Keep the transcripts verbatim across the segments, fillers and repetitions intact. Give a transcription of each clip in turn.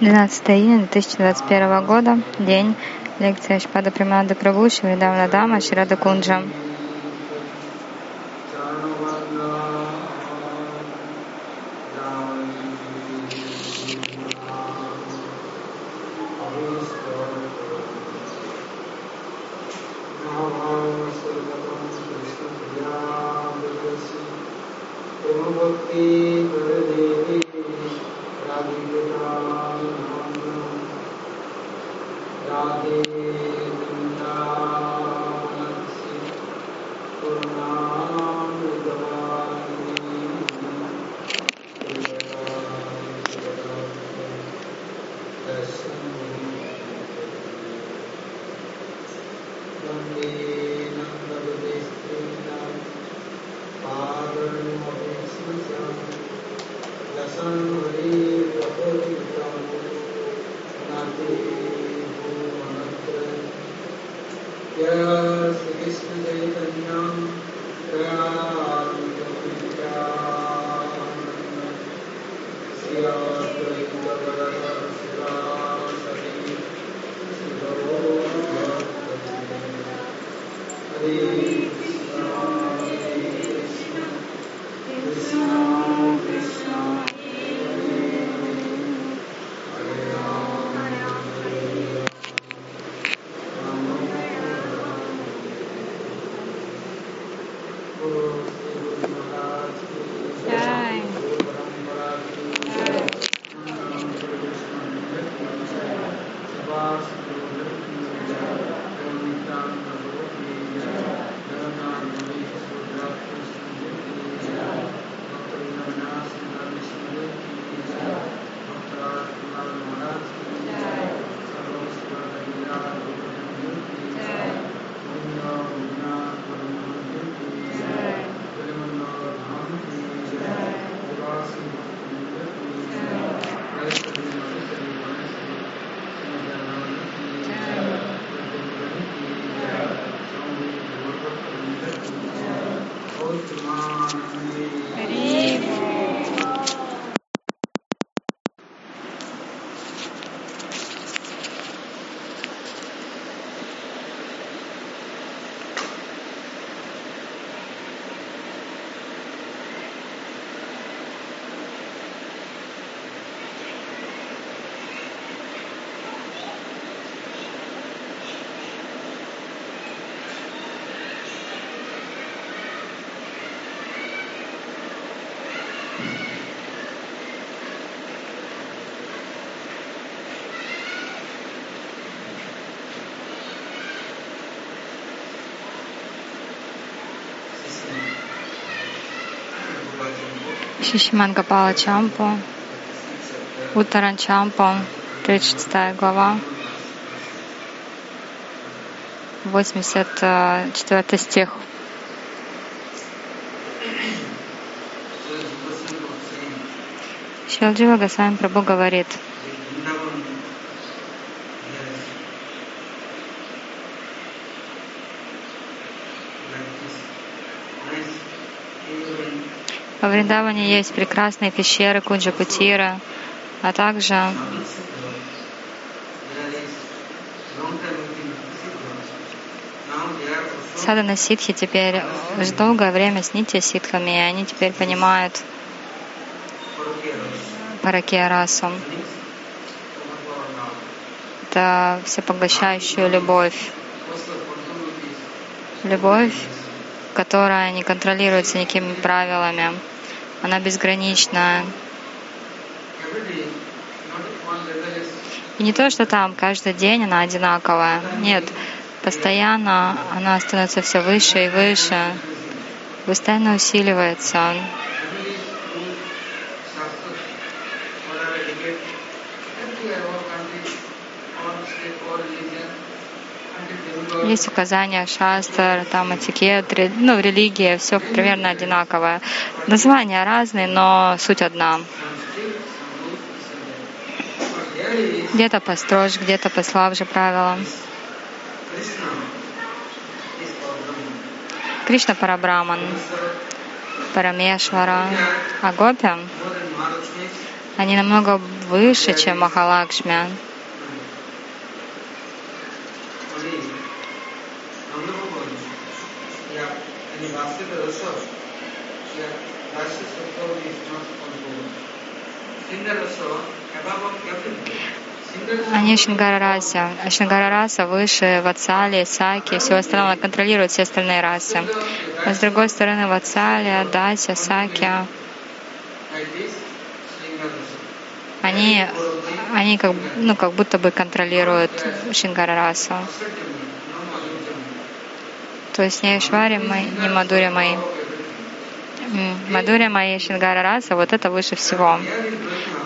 двенадцатого июня две тысячи двадцать первого года, день, лекция Шпада Примада Прабу, Шивадавна Дама, Ширада Кунджа. Шишиман Гопала Чампу, Утаран Чампу, тридцать шестая глава, восемьдесят четвёртый стих. Шалджива Госвами Прабху говорит: во Вриндаване есть прекрасные пещеры Куджа-Кутира, а также садхана ситхи теперь уже долгое время с нитья ситхами, и они теперь понимают паракия расу. Это всепоглощающую любовь. Любовь, которая не контролируется никакими правилами. Она безграничная. И не то, что там каждый день она одинаковая. Нет, постоянно она становится все выше и выше, постоянно усиливается. Есть указания шастр, там этикет, ну, религия, все примерно одинаковое. Названия разные, но суть одна. Где-то построже, где-то послабже правила. Кришна Парабраман, Парамешвара, а гопи они намного выше, чем Махалакшми. Они Шрингара раса. Шрингара раса выше Ватсали, Саки, все остальное, контролируют все остальные расы. А с другой стороны Ватсали, Дася, Саки. Они, они как, ну, как будто бы контролируют Шрингара расу. То есть не Айшвари Май, не Мадури Май. Мадуря Майя, Шрингара раса, вот это выше всего.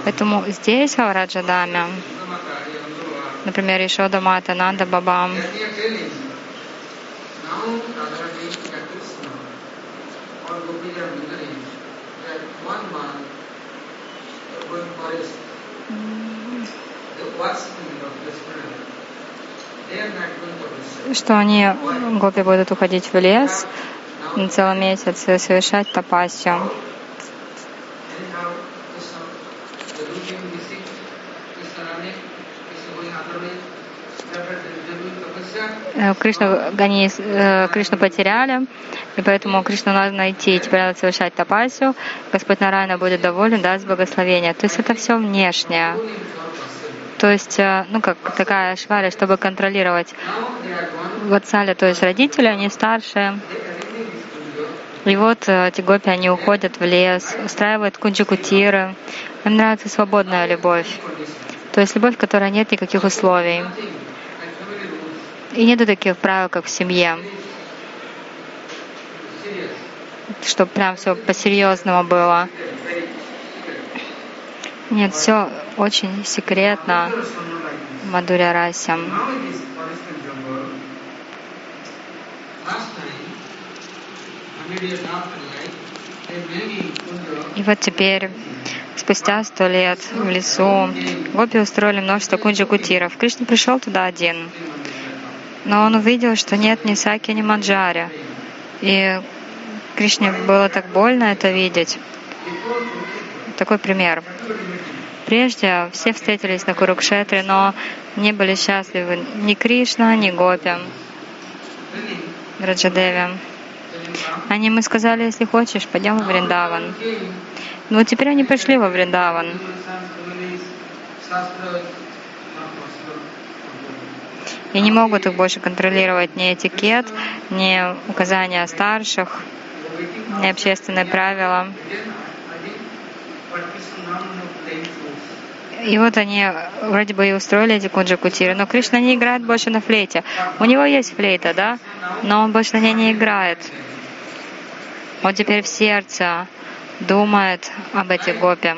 Поэтому здесь, во Враджа-даме, например, Ешода Мата, Нанда Бабам, что они, гопи, будут уходить в лес на целый месяц и совершать тапасию. Кришну, они, Кришну потеряли, и поэтому Кришну надо найти, теперь надо совершать тапасию. Господь Нараяна будет доволен, даст благословение. То есть это все внешнее. То есть, ну как такая шваря, чтобы контролировать ватсаля, то есть родители, они старшие. И вот эти гопи, они уходят в лес, устраивают куджа-кутиры. Им нравится свободная любовь. То есть любовь, в которой нет никаких условий. И нету таких правил, как в семье, чтобы прям все по-серьезному было. Нет, все очень секретно в Мадурья расе. И вот теперь, спустя сто лет в лесу, гопи устроили множество куджа-кутиров. Кришна пришел туда один. Но он увидел, что нет ни Саки, ни Манджари. И Кришне было так больно это видеть. Такой пример. Прежде все встретились на Курукшетре, но не были счастливы ни Кришна, ни гопи, Враджа-деви. Они мы сказали, если хочешь, пойдем во Вриндаван. Ну, теперь они пришли во Вриндаван. И не могут их больше контролировать ни этикет, ни указания старших, ни общественные правила. И вот они вроде бы и устроили эти куджа-кутиры, но Кришна не играет больше на флейте. У него есть флейта, да, но он больше на ней не играет. Он теперь в сердце думает об этих гопи.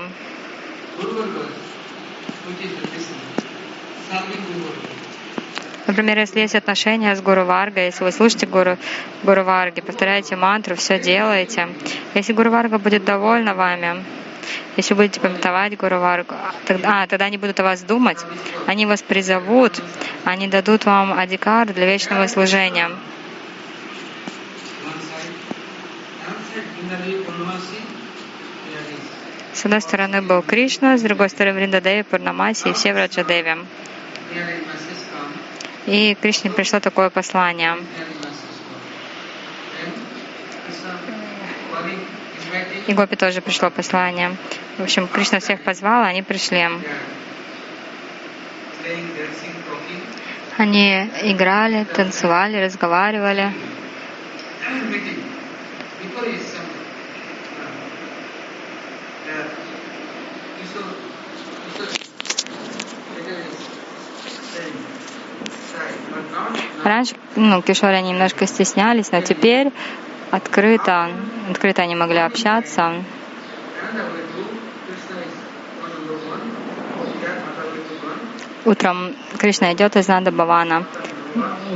Например, если есть отношения с Гуру Варгой, если вы слушаете Гуру, Гуру Варги, повторяете мантру, все делаете. Если Гуру Варга будет довольна вами, если будете памятовать Гуру Варгу, тогда, а, тогда они будут о вас думать, они вас призовут, они дадут вам адикар для вечного служения. С одной стороны был Кришна, с другой стороны Вриндадеви, Пурнамаси и все Враджа-деви. И Кришне пришло такое послание. И гопи тоже пришло послание. В общем, Кришна всех позвал, а они пришли. Они играли, танцевали, разговаривали. Раньше, ну, кишоры они немножко стеснялись, но теперь открыто, открыто они могли общаться. Утром Кришна идет из Нанда Бхавана.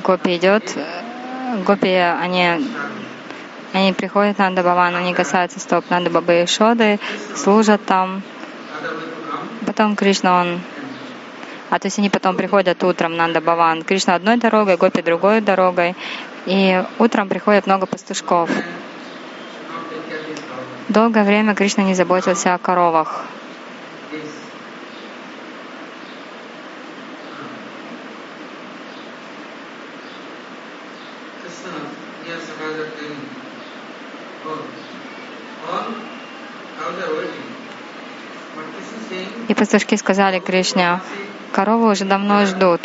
Гопи идет, гопи, они, они приходят в Нанда Бхаван, они касаются стоп Нанда Бабы и Шоды, служат там. Потом Кришна, он А то есть они потом приходят утром в Нанда Бхаван. Кришна одной дорогой, гопи другой дорогой. И утром приходит много пастушков. Долгое время Кришна не заботился о коровах. здесь Krishna, near Sahaja training. On how the origin. И пастушки сказали Кришне: коровы уже давно ждут.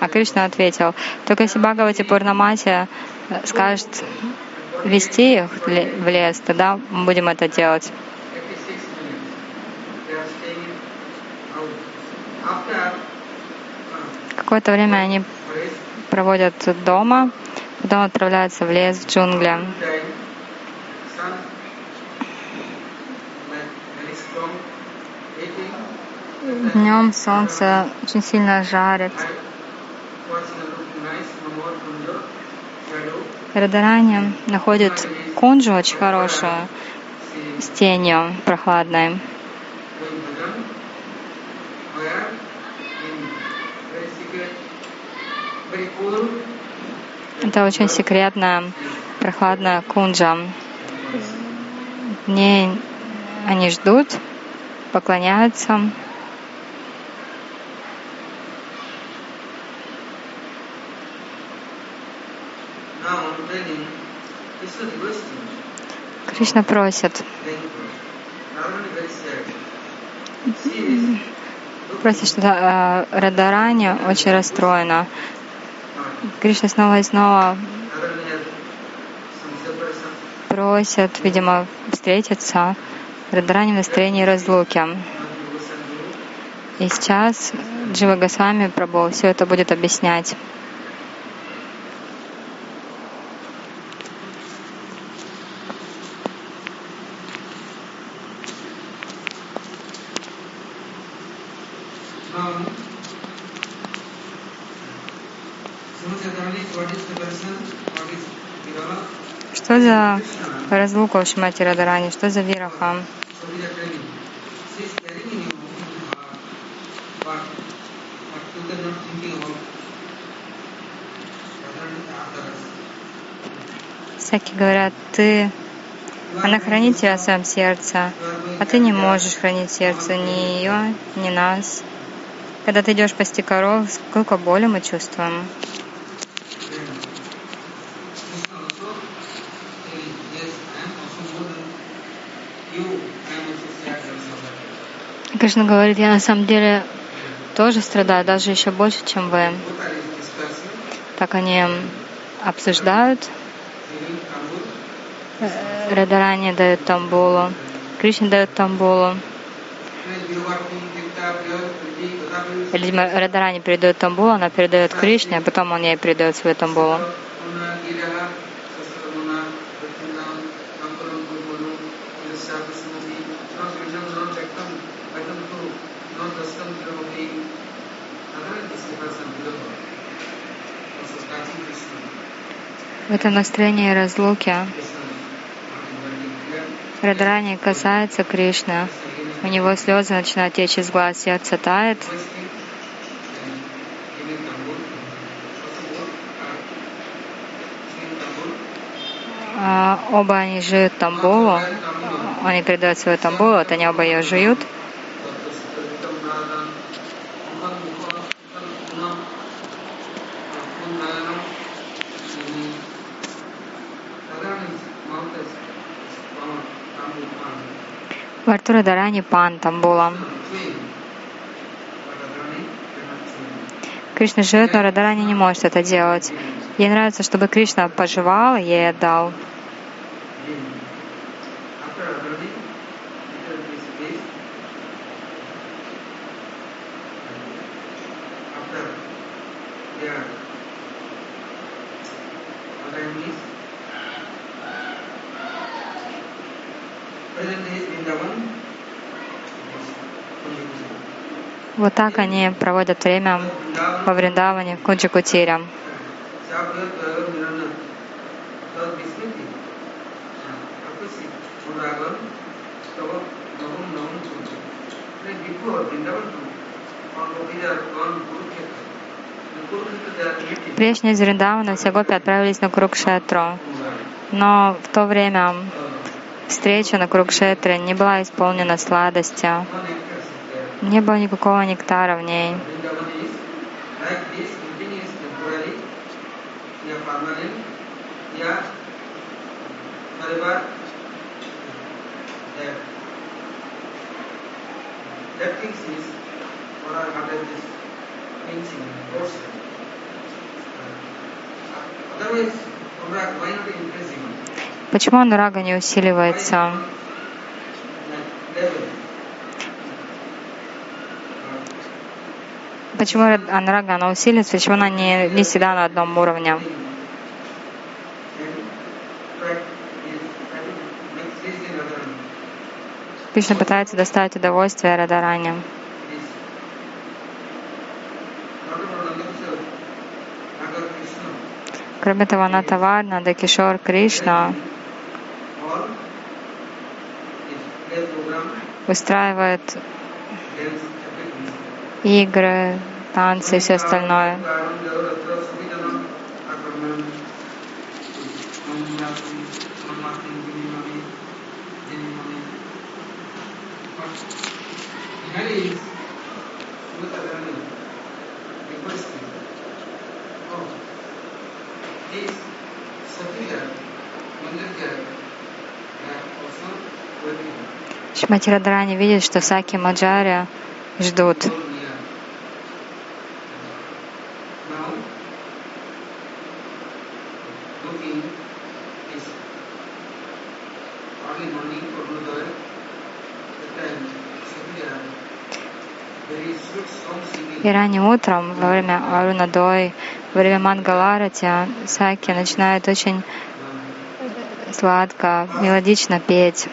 А Кришна ответил: только если Бхагавати Пурнамаси скажет вести их в лес, тогда мы будем это делать. Какое-то время они проводят дома, потом отправляются в лес, в джунгли. Днем солнце очень сильно жарит. Радаранья находит кунджу очень хорошую, с тенью прохладной. Это очень секретная, прохладная кунджа. В ней они ждут, поклоняются. Кришна просит, просит, что Радарани очень расстроена. Кришна снова и снова просит, видимо, встретиться. Радарани в настроении разлуки. И сейчас Джива Госвами Прабху все это будет объяснять. Что за разлука в Шримати Радарани? Что за вираха? Саки говорят, ты... Она хранит тебя в своем сердце, а ты не можешь хранить сердце ни ее, ни нас. Когда ты идешь пасти коров, сколько боли мы чувствуем. Кришна говорит, я на самом деле тоже страдаю, даже еще больше, чем вы. Так они обсуждают. Радарани дает тамбулу, Кришна дает тамбулу. Видимо, Радарани передает тамбулу, она передает Кришне, а потом он ей передает свою тамбулу. В этом настроении разлуки Радарани касается Кришны, у него слезы начинают течь из глаз, сердце тает. А оба они жуют тамбулу, они передают свою тамбулу, вот они оба ее жуют. Во рту Радарани пан тамбула. Кришна жует, но Радарани не может это делать. Ей нравится, чтобы Кришна пожевал и ей отдал. Вот так они проводят время во Вриндаване, в Куджа-Кутире. Прежде из Вриндавана все гопи отправились на Курукшетру, но в то время встреча на Курукшетре не была исполнена сладостью. Не было никакого нектара в ней. Почему анурага не усиливается? Почему анурага, она усиливается, почему она не, не всегда на одном уровне? Кришна пытается доставить удовольствие Радарани. Кроме того, она товар, Нанда Кишор Кришна устраивает игры, танцы и все остальное. Мати Драни видит, что всякие Манджари ждут. И ранним утром, во время Арунадой, во время Мангаларати, всякие начинают очень сладко, мелодично петь.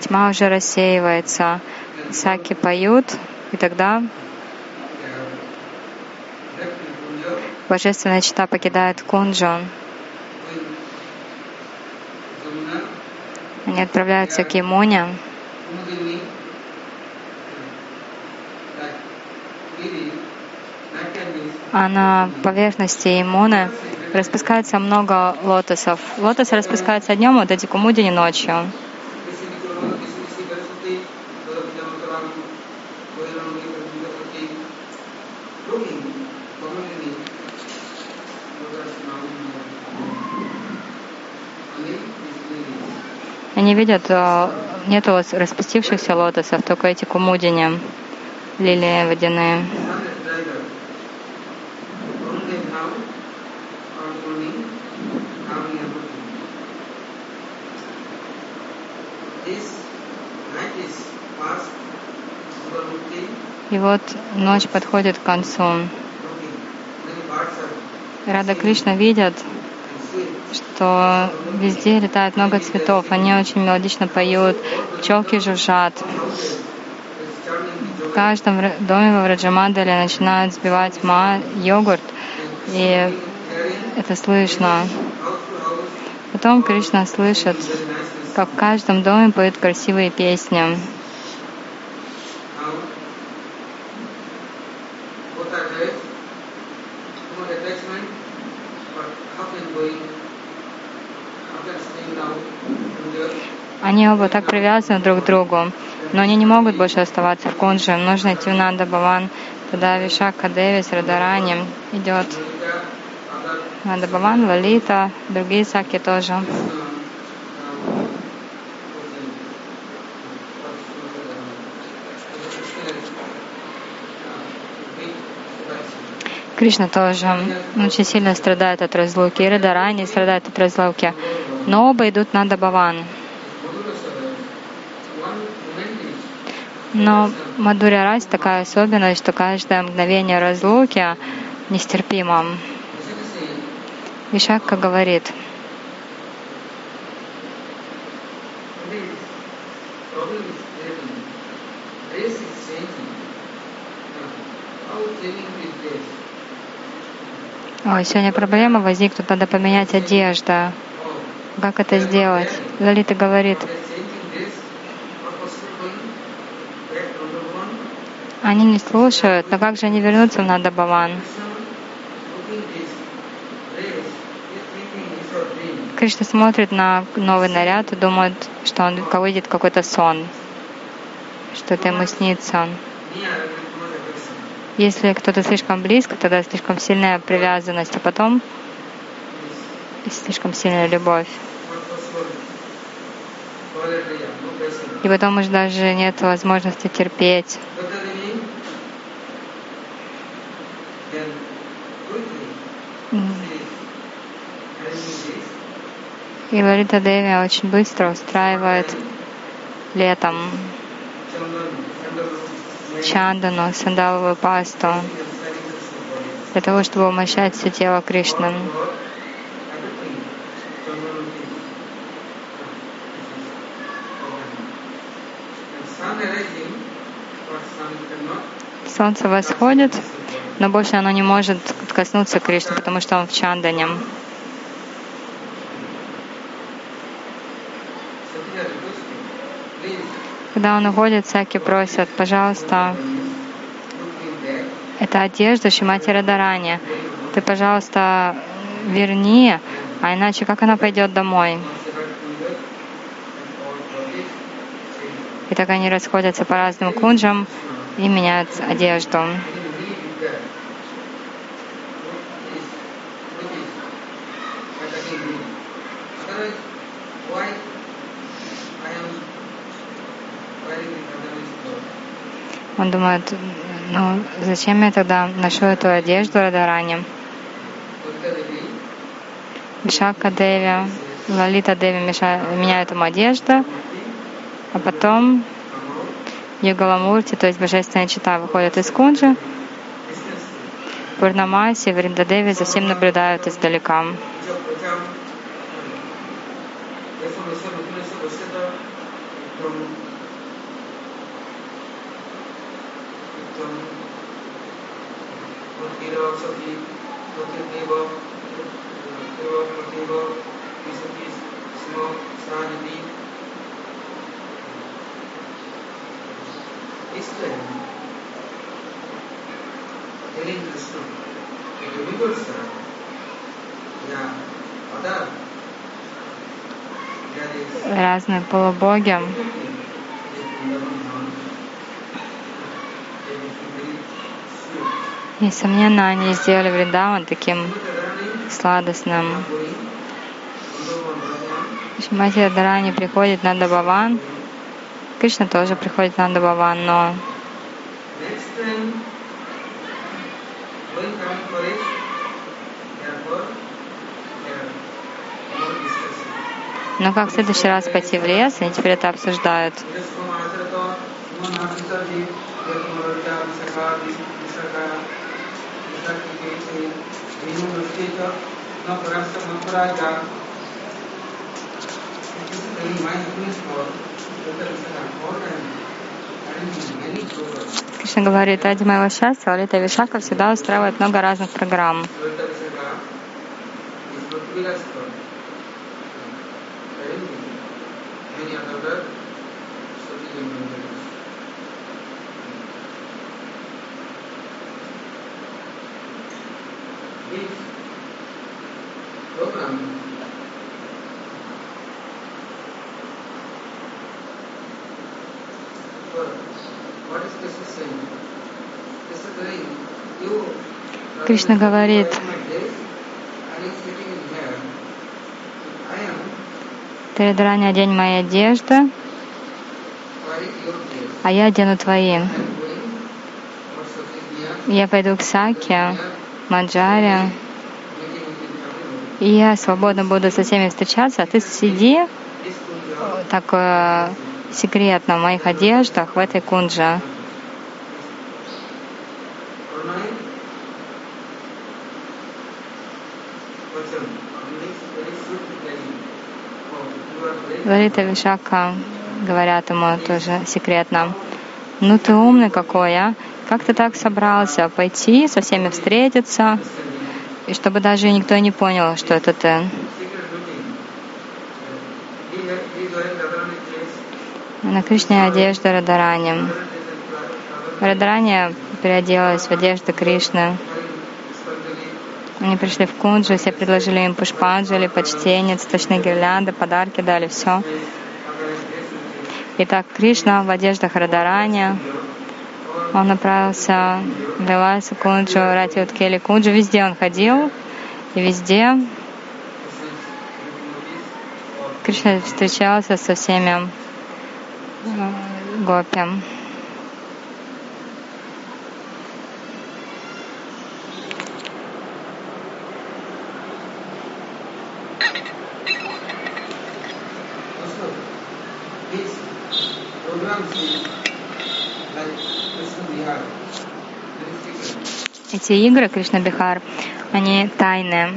Тьма уже рассеивается, саки поют, и тогда божественная чита покидает Кунджу. Они отправляются к Ямуне. А на поверхности Ямуны распускается много лотосов. Лотосы распускаются днем, вот эти кумудини ночью. Они видят, нету распустившихся лотосов, только эти кумудини, лилии водяные. И вот ночь подходит к концу. Рада Кришна видят, что везде летает много цветов, они очень мелодично поют, пчелки жужжат. В каждом доме во Враджамандале начинают сбивать ма, йогурт, и это слышно. Потом Кришна слышит, как в каждом доме поют красивые песни. Они оба так привязаны друг к другу, но они не могут больше оставаться в Кунже. Им нужно идти в Нанда Бхаван. Тогда Вишакха Деви с Радарани идет. Нанда Бхаван, Лалита, другие саки тоже. Кришна тоже очень сильно страдает от разлуки, и Радарани страдает от разлуки, но оба идут в Нанда Бхаван. Но Мадурья Рас такая особенность, что каждое мгновение разлуки нестерпимо. Вишакха говорит: «Ой, сегодня проблема возникнет, надо поменять одежду. Как это сделать?» Лалита говорит: они не слушают, но как же они вернутся в Нанда Бхаван? Кришна смотрит на новый наряд и думает, что он увидит какой-то сон. что-то ему снится он. Если кто-то слишком близко, тогда слишком сильная привязанность, а потом слишком сильная любовь. И потом уже даже нет возможности терпеть. И Лолита Деви очень быстро устраивает летом чандану, сандаловую пасту, для того, чтобы умощать все тело Кришны. Солнце восходит, но больше оно не может коснуться Кришны, потому что он в чандане. Когда он уходит, всякие просят: пожалуйста, это одежда Шримати Радарани, ты, пожалуйста, верни, а иначе как она пойдет домой? И так они расходятся по разным кунджам и меняют одежду. Он думает: ну зачем я тогда ношу эту одежду Радарани? Вишакха Деви, Лалита Деви меняют ему одежду, а потом Югаламурти, то есть божественная чита, выходят из кунджи, Пурнамаси, Вриндадеви за всем наблюдают издалека. Разные полубоги. Несомненно, они сделали Вриндаван таким сладостным. Шримати Радарани приходит на Нанда Бхаван. Кришна тоже приходит на Нанда Бхаван, но Но как в следующий раз пойти в лес, они теперь это обсуждают. Кришна говорит: ради моего счастья Лолита Вишакха всегда устраивает много разных программ. Кришна говорит: ты, Радарани, одень мои одежды, а я одену твои. Я пойду к Саке, Манджари, и я свободно буду со всеми встречаться, а ты сиди так э, секретно в моих одеждах в этой кунже. Лолита Вишакха говорят ему тоже секретно: ну ты умный какой, а? Как ты так собрался пойти, со всеми встретиться, и чтобы даже никто не понял, что это ты? На Кришне одежда Радарани. Радарани переоделась в одежду Кришны. Они пришли в кунджу, все предложили им пушпанджали, почтение, цветочные гирлянды, подарки дали, все. Итак, Кришна в одеждах Радаранья, он направился в Беласу, Кунджу, Ратиоткелли, Кунджу. Везде он ходил, и везде Кришна встречался со всеми гопи. Эти игры Кришна Бихар, они тайные.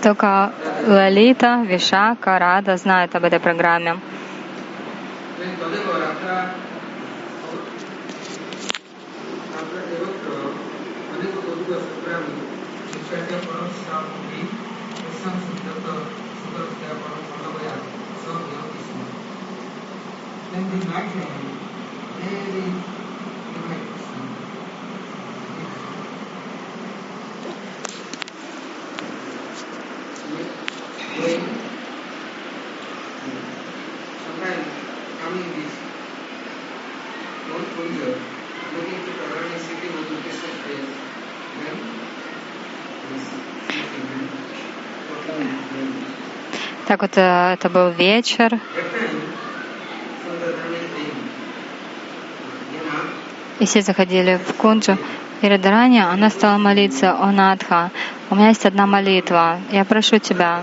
Только Лалита, Вишакха, Рада знают об этой программе. Так вот, это был вечер. И все заходили в Кунджу. И Радаранья, она стала молиться: «О Надха, у меня есть одна молитва. Я прошу тебя».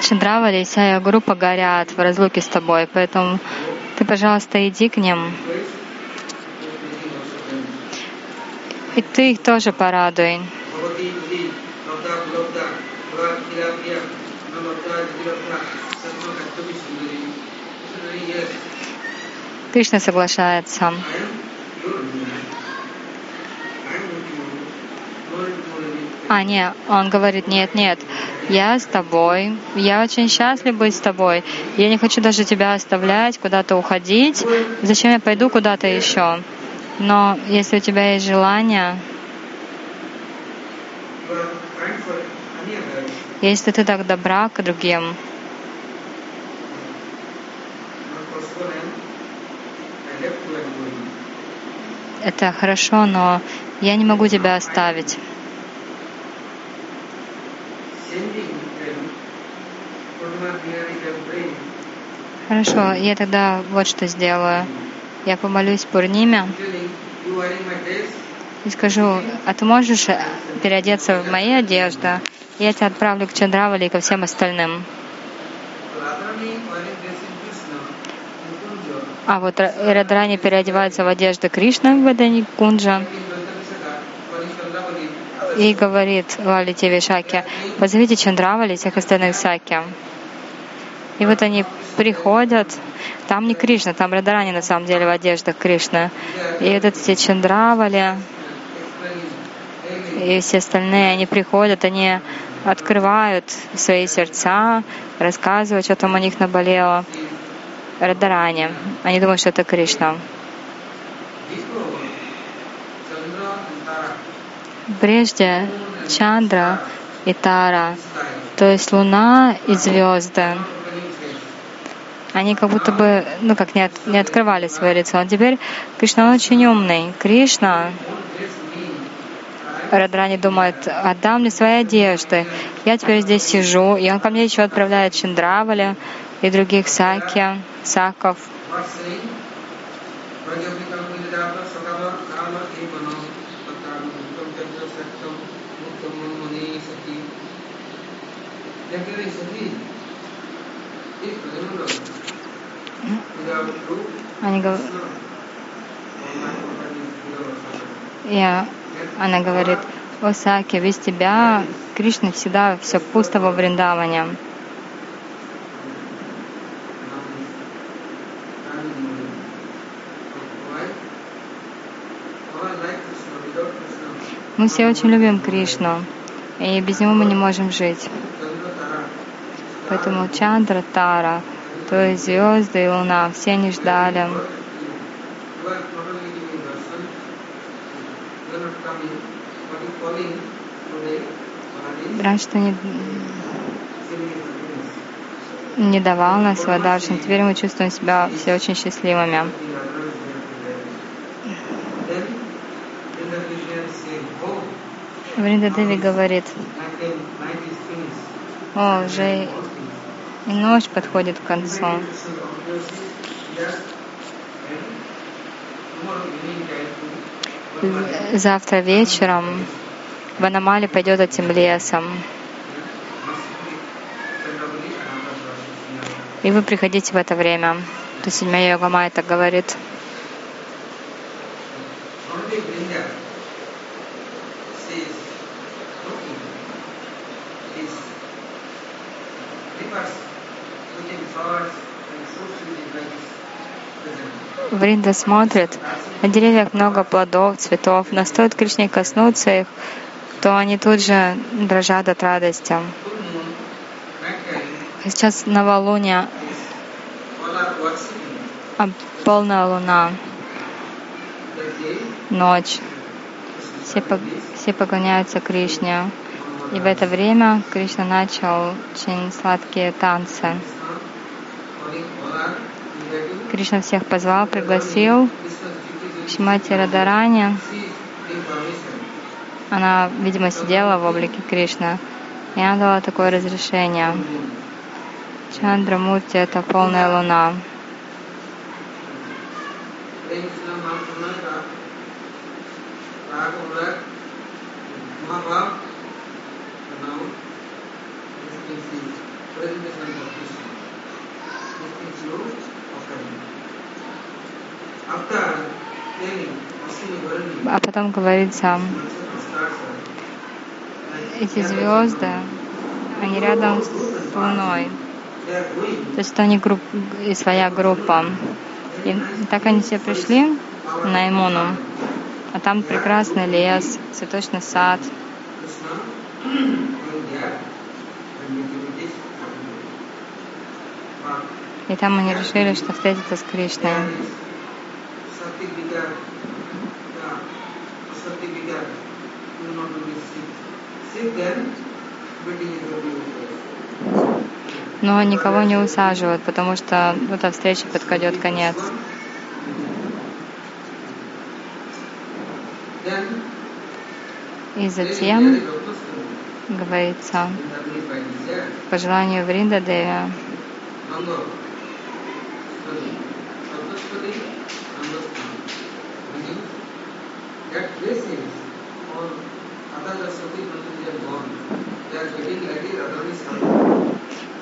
Чандравали и вся ее группа горят в разлуке с тобой, поэтому ты, пожалуйста, иди к ним. И ты их тоже порадуй. Кришна соглашается. А, нет, он говорит: «Нет, нет, я с тобой, я очень счастлив быть с тобой, я не хочу даже тебя оставлять, куда-то уходить, зачем я пойду куда-то еще? Но если у тебя есть желание, если ты так добра к другим». Это хорошо, но я не могу тебя оставить. Хорошо, я тогда вот что сделаю. Я помолюсь Пурниме и скажу: «А ты можешь переодеться в мои одежды? Я тебя отправлю к Чандравали и ко всем остальным». А вот Радарани переодевается в одежды Кришны в Адани Кунджа и говорит Лалите Вишакхе: «Позовите Чандравали и всех остальных Саки». И вот они приходят, там не Кришна, там Радарани на самом деле в одеждах Кришны. И вот эти Чандравали и все остальные, они приходят, они открывают свои сердца, рассказывают, что там у них наболело. Радарани. Они думают, что это Кришна. Прежде Чандра и Тара, то есть Луна и звезды, они как будто бы, ну как, не, от, не открывали свое лицо. А теперь Кришна очень умный. Кришна, Радарани думает: «Отдам мне свои одежды, я теперь здесь сижу», и он ко мне еще отправляет Чандравали и других саки, саков. Они говорят, я, она говорит: «О Саки, без тебя, Кришна, всегда все пусто во Вриндаване». Мы все очень любим Кришну, и без него мы не можем жить. Поэтому Чандра, Тара, то есть звезды и Луна, все они ждали. Раньше-то не, не давал нам свой даршан. Теперь мы чувствуем себя все очень счастливыми. Вриндадеви говорит: о, уже и ночь подходит к концу. Завтра вечером в Аномали пойдет этим лесом. И вы приходите в это время. То есть седьмая Йогама это говорит. Вринда смотрит, на деревьях много плодов, цветов, но стоит Кришне коснуться их, то они тут же дрожат от радости. Сейчас новолуние, полная луна, ночь. Все, все поклоняются Кришне. И в это время Кришна начал очень сладкие танцы. Кришна всех позвал, пригласил. Шримати Радарани, она, видимо, сидела в облике Кришны, и она дала такое разрешение. Чандрамурти — это полная луна. А потом говорится, эти звезды, они рядом с Луной. То есть это они групп, и своя группа. И так они все пришли на Ямуну. А там прекрасный лес, цветочный сад. И там они решили, что встретятся с Кришной. Но никого не усаживают, потому что эта встреча подойдет конец. И затем говорится, по желанию Вриндадеви,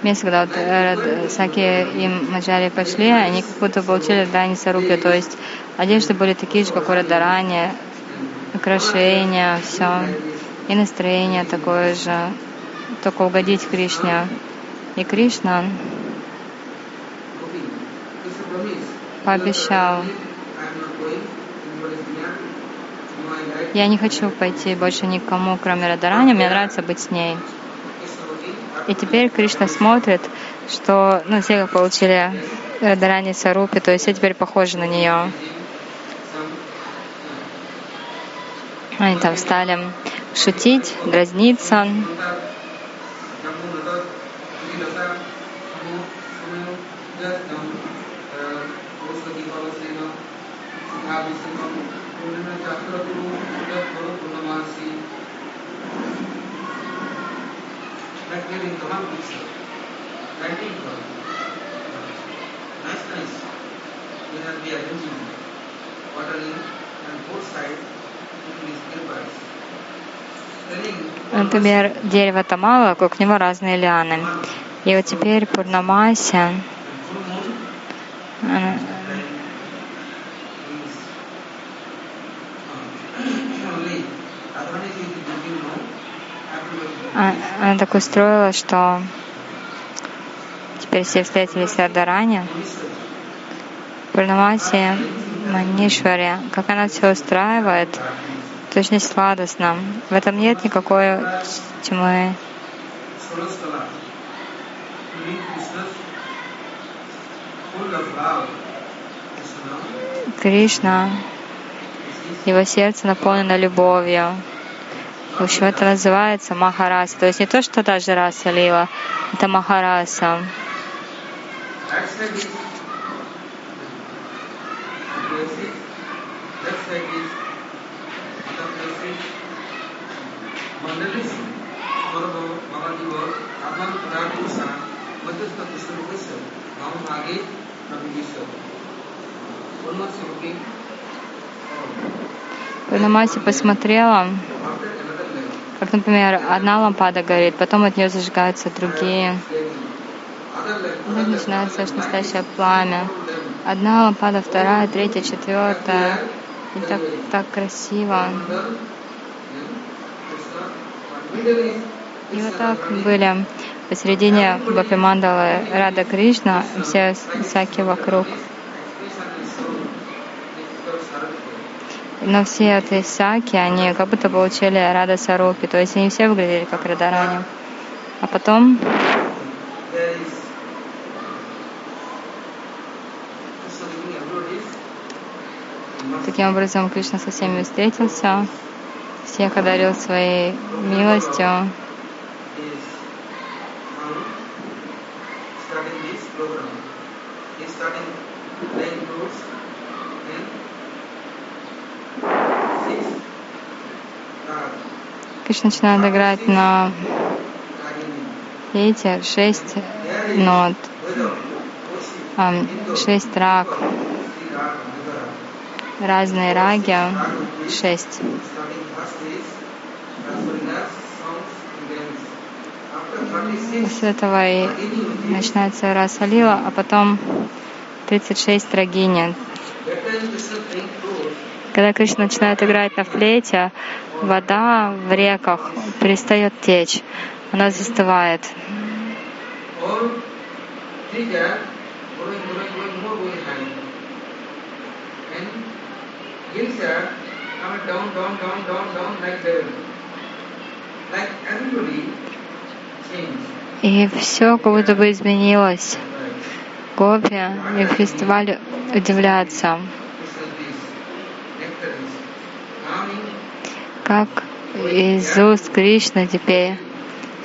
вместе, когда вот Рад, Саки и Манджари пошли, они как будто получили Дани Сарупи, то есть одежды были такие же, как у Радарани, украшения, все, и настроение такое же, только угодить Кришне. И Кришна пообещал: я не хочу пойти больше никому, кроме Радарани, мне нравится быть с ней. И теперь Кришна смотрит, что ну, все получили Радарани Сарупи, то есть все теперь похожи на нее. Они там стали шутить, дразниться. Например, дерево тамала, вокруг него разные лианы. И вот теперь Пурнамаси, она так устроила, что теперь все встретились в Радарани. Пурнамаси Манишвари, как она все устраивает, точно сладостно. В этом нет никакой тьмы. Кришна, его сердце наполнено любовью. В общем, это называется Махараса. То есть не то, что даже раса лила, это Махараса. Пурнамаси посмотрела, как, например, одна лампада горит, потом от нее зажигаются другие. Она начинает совершать настоящее пламя. Одна лампада, вторая, третья, четвертая. И так, так красиво. И вот так были посередине Гопи-мандалы Рада Кришна, все всякие вокруг. Но все эти саки, они как будто получили Рада Сарупи, то есть они все выглядели как Радарани. А потом таким образом Кришна со всеми встретился, всех одарил своей милостью. Кришна начинает играть на флейте шесть нот, шесть раг, разные раги, шесть. После этого и начинается Расалила, а потом тридцать шесть рагини. Когда Кришна начинает играть на флейте, вода в реках перестает течь, она застывает. И все как будто бы изменилось. Гопи и фестиваль удивляются. Как из уст Кришны теперь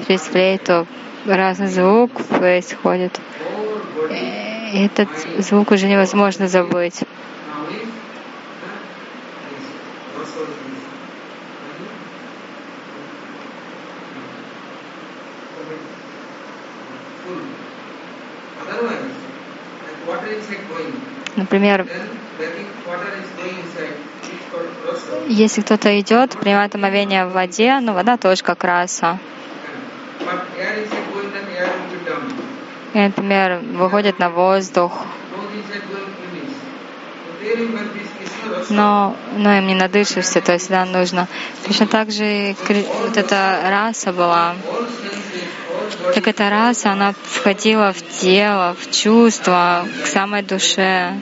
через флейту разный звук происходит. И этот звук уже невозможно забыть. Например, если кто-то идет, принимает омовение в воде, но ну, вода тоже как раса. И, например, выходит на воздух, но, но им не надышишься, то есть да, нужно. Точно так же вот эта раса была. Так эта раса, она входила в тело, в чувства, к самой душе.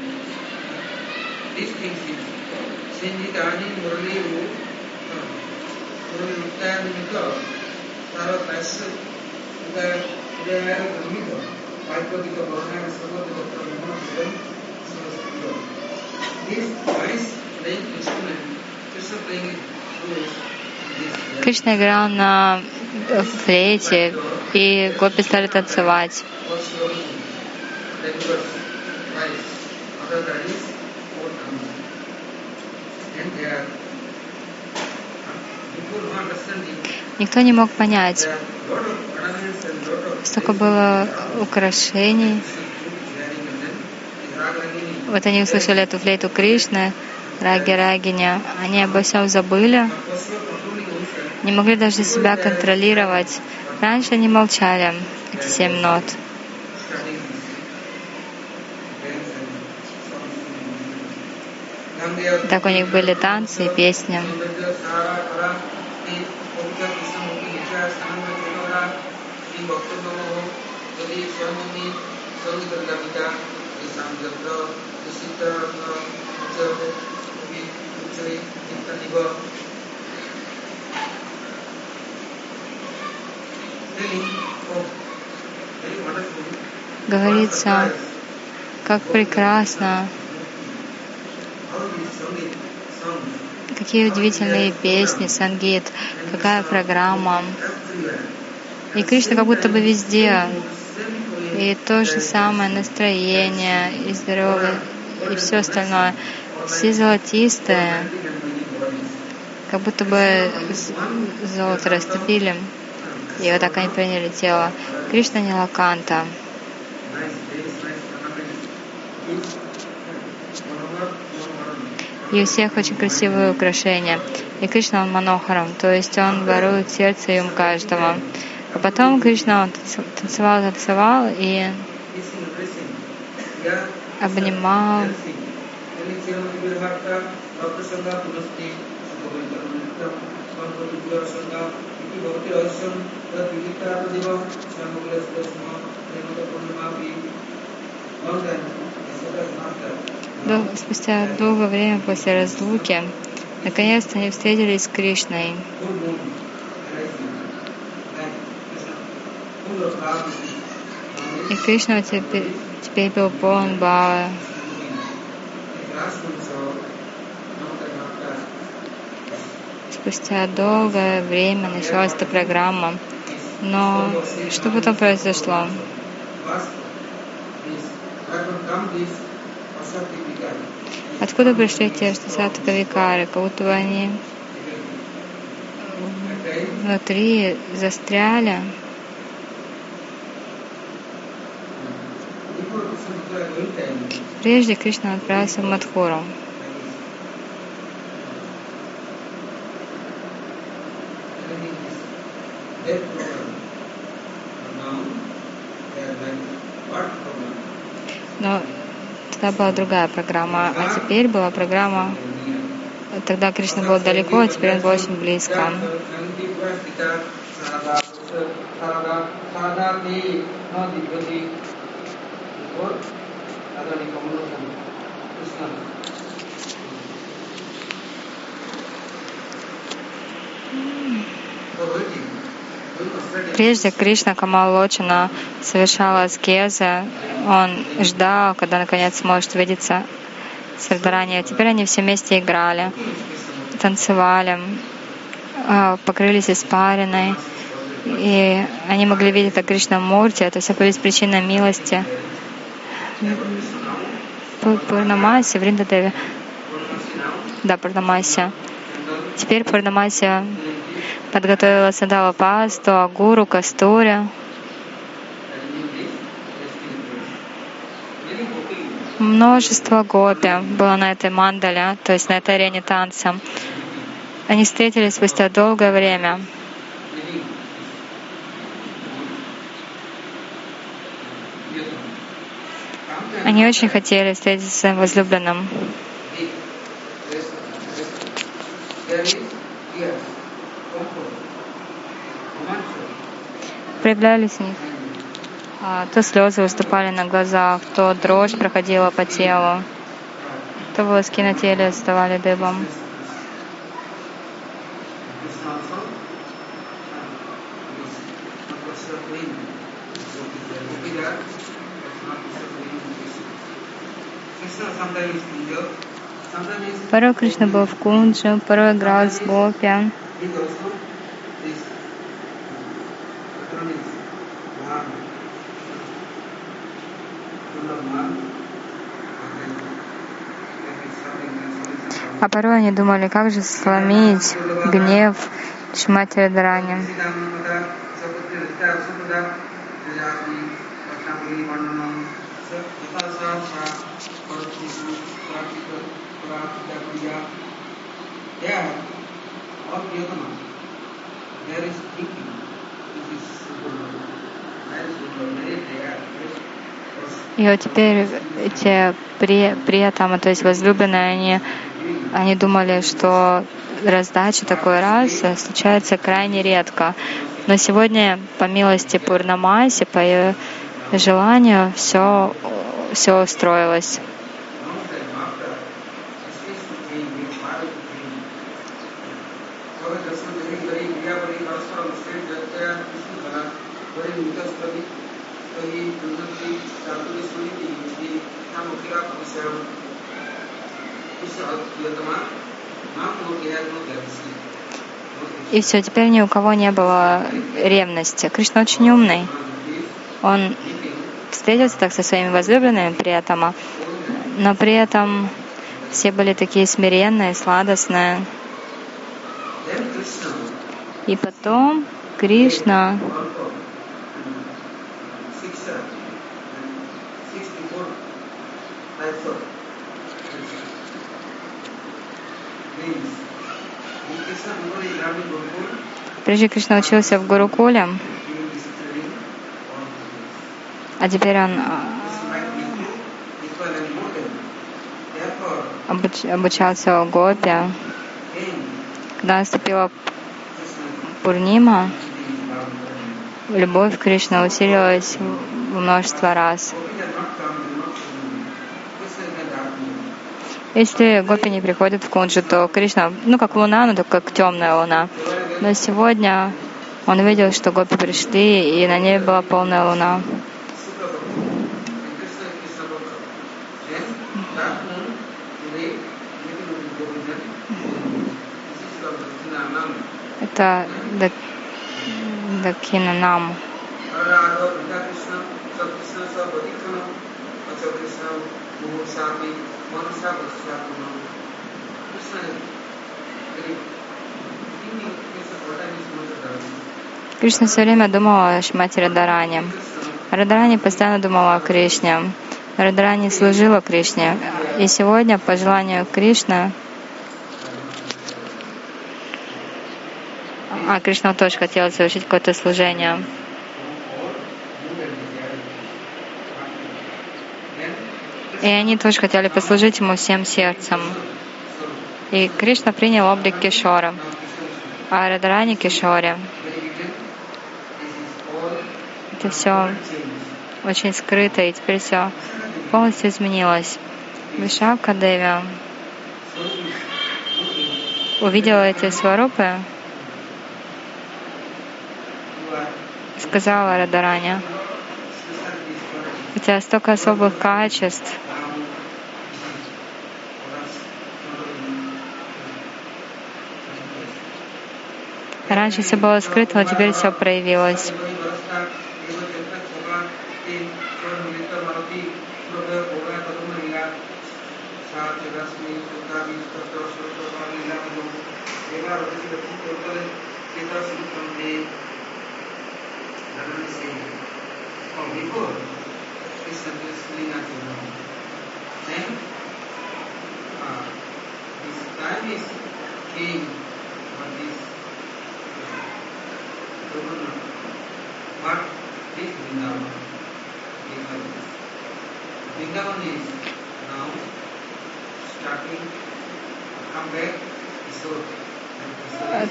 Кришна играл на флейте, и гопи стали танцевать. Никто не мог понять, столько было украшений. Вот они услышали эту флейту Кришны, Раги Рагиня. Они обо всем забыли, не могли даже себя контролировать. Раньше они молчали, эти семь нот. Так у них были танцы и песни. Говорится, как прекрасно, какие удивительные песни, сангит, какая программа. И Кришна как будто бы везде. И то же самое настроение, и здоровье, и все остальное. Все золотистые, как будто бы золото растопили. И вот так они приняли тело. Кришна Нилаканта. И у всех очень красивые украшения. И Кришна, он Манохарам, то есть он ворует сердце и ум каждого. А потом Кришна, он танцевал, танцевал и обнимал. Долго, спустя долгое время после разлуки, наконец-то они встретились с Кришной. И Кришна теперь, теперь был полон бала. Спустя долгое время началась эта программа. Но что потом произошло? Откуда пришли те саттвика викары? Как будто бы они внутри застряли. Прежде Кришна отправился в Мадхуру. Но тогда была другая программа, а теперь была программа... Тогда Кришна был далеко, а теперь он был очень близко. Прежде Кришна Камалочина совершал аскезы, он ждал, когда наконец сможет видеться с Радараньей. Теперь они все вместе играли, танцевали, покрылись испариной, и они могли видеть, как Кришна Мурти, это все появилась причина милости. Пурнамаси, Вриндадеви. Да, Пурнамаси. Теперь Пурнамаси подготовила сандала пасту, агуру, кастури. Множество гопи было на этой мандале, то есть на этой арене танца. Они встретились спустя долгое время. Они очень хотели встретиться с своим возлюбленным. Проявлялись у них. То слезы выступали на глазах, то дрожь проходила по телу, то волоски на теле вставали дыбом. Порой Кришна был в Кундже, порой играл с гопи. А порой они думали, как же сломить гнев Шримати Радарани. И вот теперь эти приятамы, то есть возлюбленные, они, они думали, что раздача такой расы случается крайне редко. Но сегодня, по милости Пурнамаси, по ее желанию, все, все устроилось. И все, теперь ни у кого не было ревности. Кришна очень умный. Он встретился так со своими возлюбленными приятама, но при этом все были такие смиренные, сладостные. И потом Кришна Прежде Кришна учился в Гурукуле, а теперь он обуч... обучался у гопи. Когда наступила Пурнима, любовь к Кришне усилилась в множество раз. Если гопи не приходят в Кунджу, то Кришна, ну как луна, но только как темная луна. Но сегодня он видел, что гопи пришли, и на ней была полная луна. Это Дакхинанам. Кришна все время думала о Шримати Радарани. Радарани постоянно думала о Кришне. Радарани служила Кришне. И сегодня, по желанию Кришны, а Кришна тоже хотел совершить какое-то служение. И они тоже хотели послужить ему всем сердцем. И Кришна принял облик Кишора, а Радарани — Кишори. Это все очень скрыто, и теперь все полностью изменилось. Вишакха Деви увидела эти сварупы, сказала Радарани: у тебя столько особых качеств. Раньше все было скрыто, но теперь все проявилось.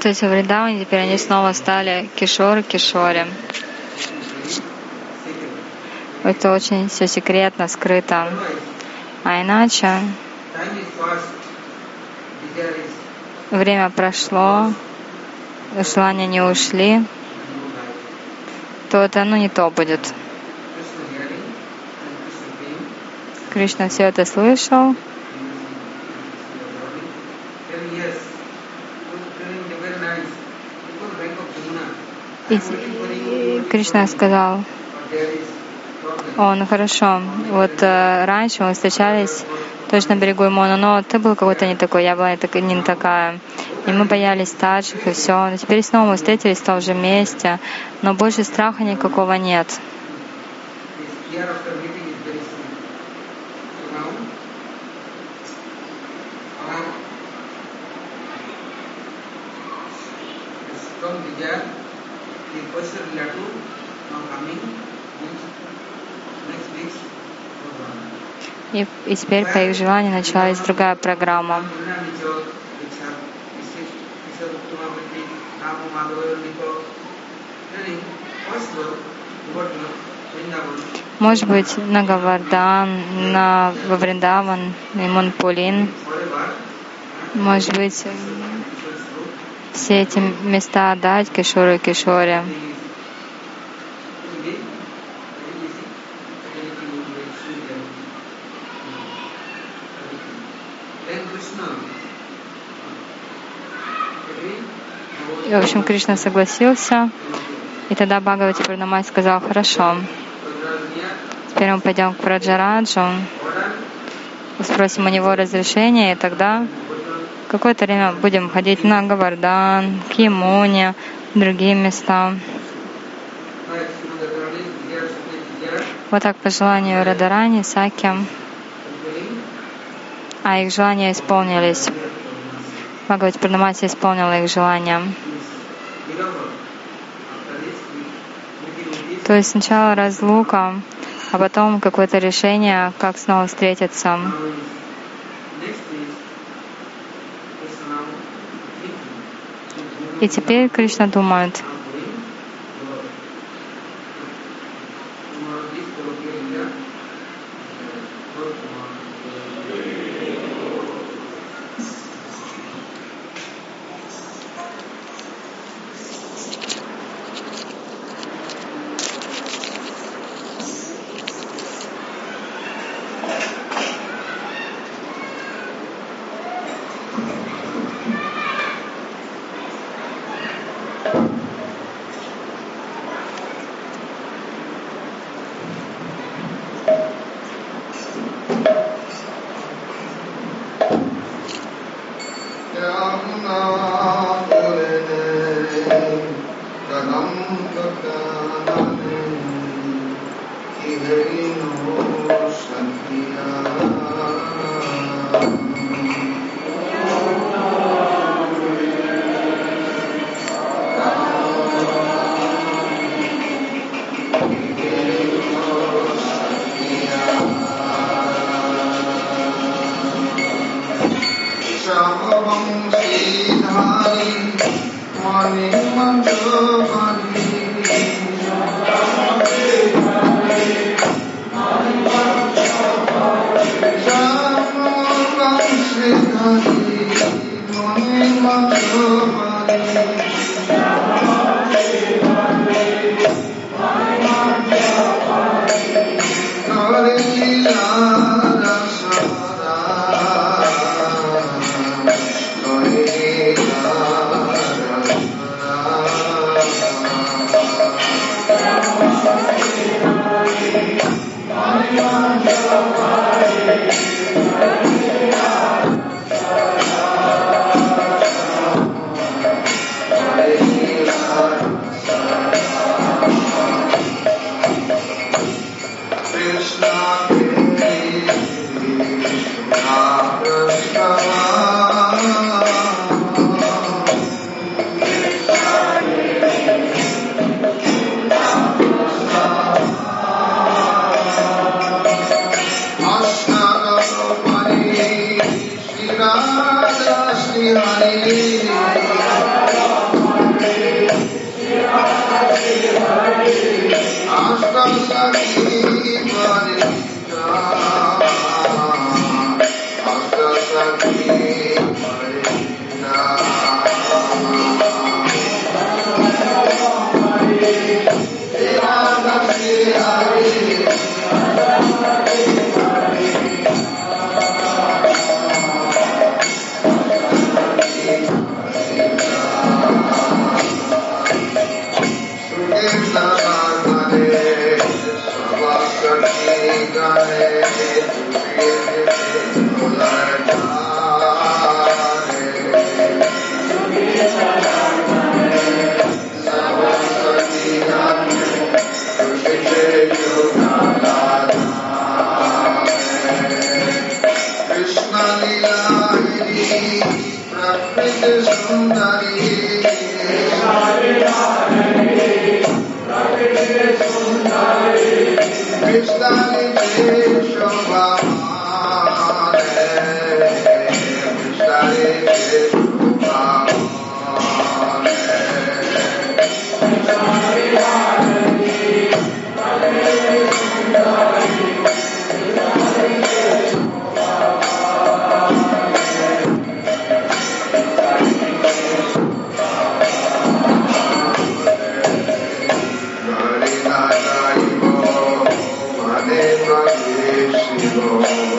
То есть в Вриндаване теперь они снова стали Кишоры, Кишори. Это очень все секретно, скрыто. А иначе время прошло, желания не ушли, то это, ну, не то будет. Кришна все это слышал. И Кришна сказал: о, ну хорошо, вот э, раньше мы встречались точно на берегу Ямуны, но ты был какой-то не такой, я была не такая, и мы боялись старших, и все. Но теперь снова мы встретились в том же месте, но больше страха никакого нет. И, и теперь по их желанию началась другая программа. Может быть, на Говардан, на Вриндаван, на Монпулин. Может быть, все эти места отдать Кишору и Кишоре. И, в общем, Кришна согласился. И тогда Бхагавати Пурнамаси сказал: «Хорошо, теперь мы пойдем к Враджараджу, спросим у него разрешение, и тогда какое-то время будем ходить на Говардан, к Ямуне, другие места». Вот так по желанию Радарани, Саки, а их желания исполнились. Бхагавати Пурнамаси исполнила их желания. То есть сначала разлука, а потом какое-то решение, как снова встретиться. И теперь Кришна думает: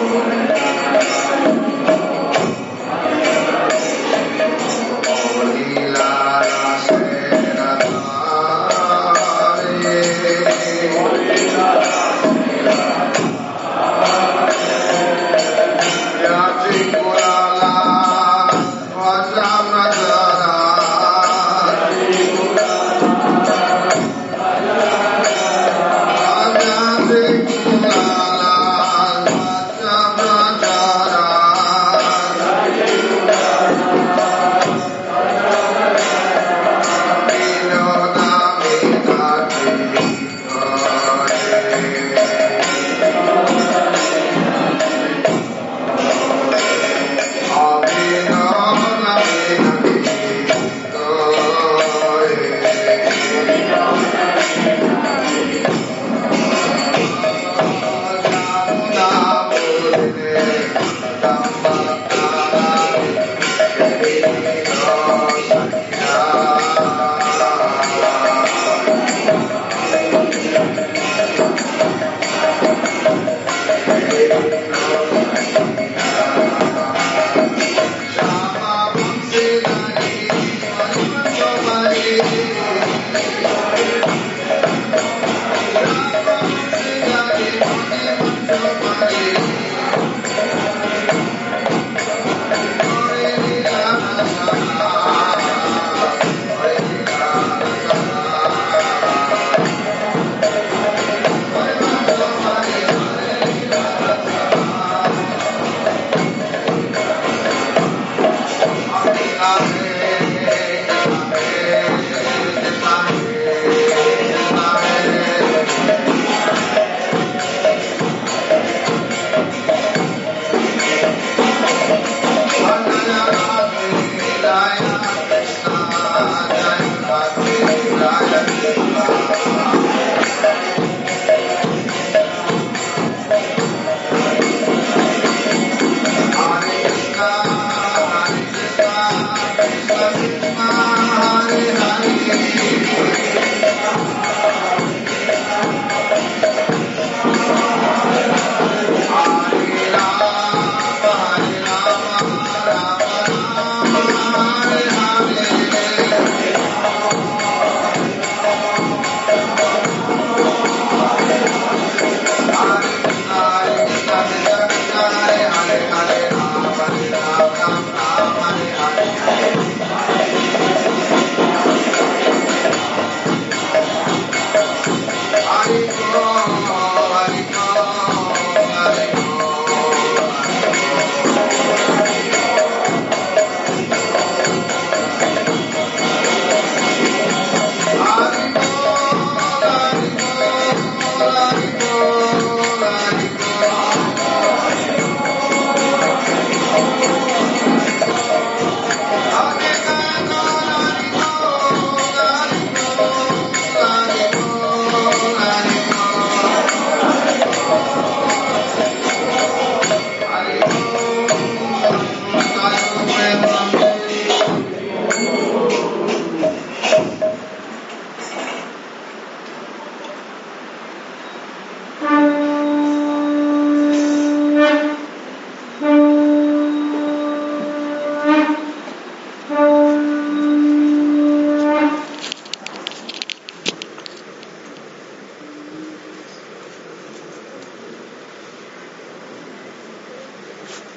Amen.